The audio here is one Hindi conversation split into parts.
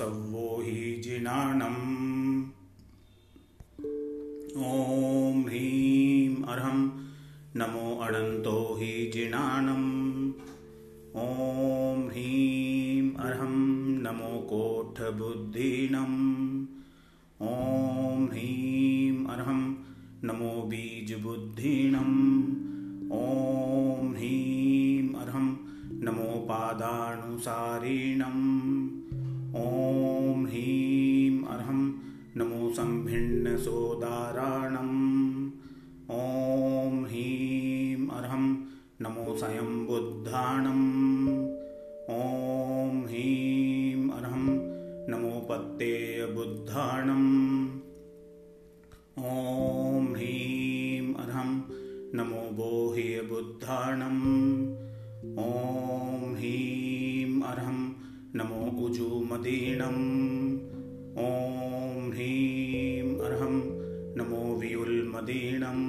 सव्वो हि जिनानम्। ओम ह्रीं अर्हं नमो अनंतो हि जिनानम्। ओम ह्रीं अर्हं नमो कोठबुद्धिनम्। ओम ह्रीं अर्हं नमो बीजबुद्धिनम्। ओम ह्रीं अर्हं नमो पादानुसारिणम्। ओम ह्रीं अर्हं नमो संभिन्न सोदाराणम्। ओम ह्रीं अर्हं नमो स्वयं बुद्धाणम्। ओम ह्रीं अर्हं नमो पत्तेय बुद्धाणम्। ओम ह्रीं अर्हं नमो बोह्य बुद्धाणम्। ओम ह्रीं अर्हं नमो उजुमदीनम्। ओम ह्रीं अर्हं नमो व्युल्मदीनम्।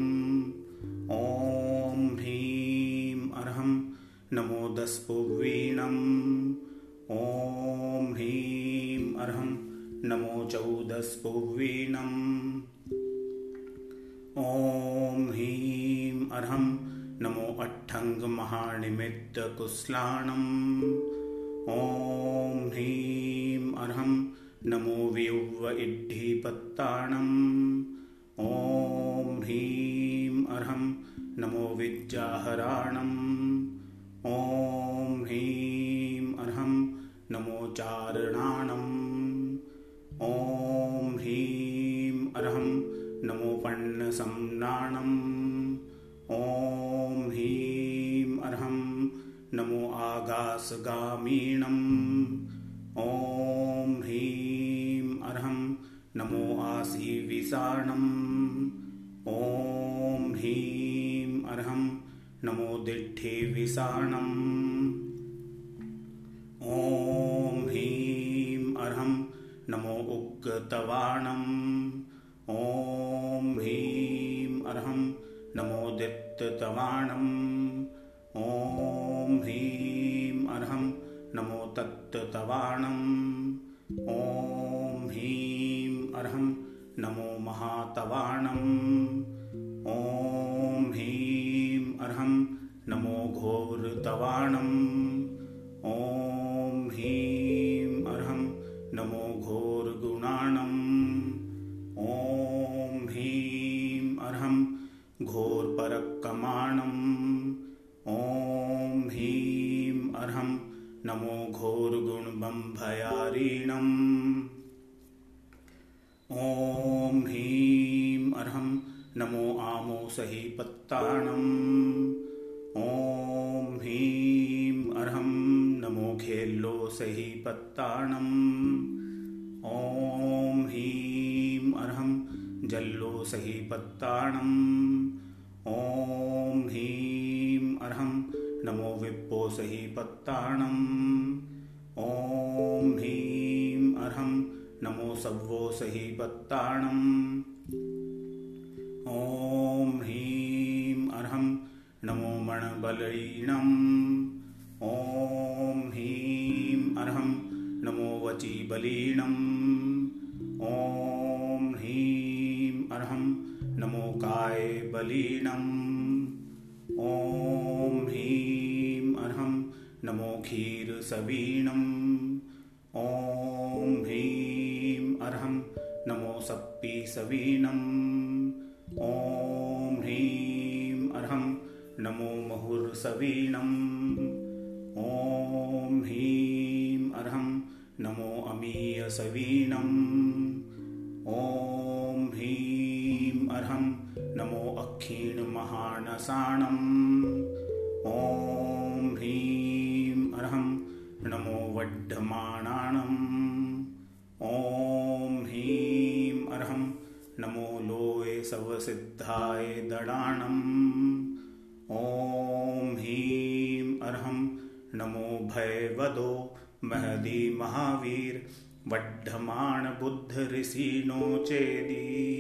ओम ह्रीं अर्हं नमो दस्पुवीणम्। ओम ह्रीं अर्हं नमो चौदस्पुवीणम्। ओम ह्रीं अर्हं नमो अट्ठंग महानिमित्त कुस्लाणम्। ओम ह्रीं अर्हं नमो व्युव इड्ढि पत्ताणम्। ओम ह्रीं अर्हं नमो विज्जाहराणम्। ओम ह्रीं अर्हं नमो चारणाणम्। ओम ह्रीं अर्हं नमो पन्नसम्नाणम्। ओम ह्रीं अर्हं नमो आगासगामीणम्। ओम ह्रीं अर्हं नमो आसीविसाणम्। ओम ह्रीं अर्हं नमो दिट्ठिविसाणम्। ओम ह्रीं अर्हं नमो उक्तवाणम्। ओम ह्रीं अर्हं नमो दित्तवाणम्। ओम ह्रीं अर्हं नमो तत्तवाणम्। ओम ह्रीं अर्हं नमो महातवाणम्। ओम ह्रीं अर्हं नमो घोरतवाणम्। ओम ह्रीं अर्हं नमो घोरगुणाणम्। ओम ह्रीं अर्हं घोरपरक्कमाणम्। ओम ह्रीं अर्हं नमो घोरगुणबम्भयारिणम्। ओम ह्रीं अर्हं नमो आमोसहि पत्ताणम्। ओम ह्रीं अर्हं नमो खेल्लोसहि पत्ताणम्। ओम ह्रीं अर्हं जल्लोसहि पत्ताणम्। ओम ह्रीं अर्हं नमो विप्पोसहि पत्ताणम्। ओम ह्रीं अर्हं नमो सव्वोसहि पत्ताणम्। ओम ह्रीं अर्हं नमो मणबलयिणम्। ओम ह्रीं अर्हं नमो वचीबलीणम्। ओम ह्रीं अर्हं नमो कायबलीणम्। ओम ह्रीं अर्हं नमो क्षीरसवीणम्। ओम ह्रीं अर्हं नमो सप्पीसवीणम्। ओम ह्रीं अर्हं नमो महुर्सवीणम्। ओम ह्रीं अर्हं नमो अमीयसवीणम्। ओम ह्रीं अर्हं नमो अक्षीण महानसाणम्। ओम ह्रीं अर्हं नमो वड्ढमानाणम्। ओम ह्रीं अर्हं नमो लोये सवसिद्धाय दडाणम्। ओम ह्रीं अर्हं नमो भयवदो महदी महावीर वड्ढमाण बुद्ध ऋषि नो चेदी।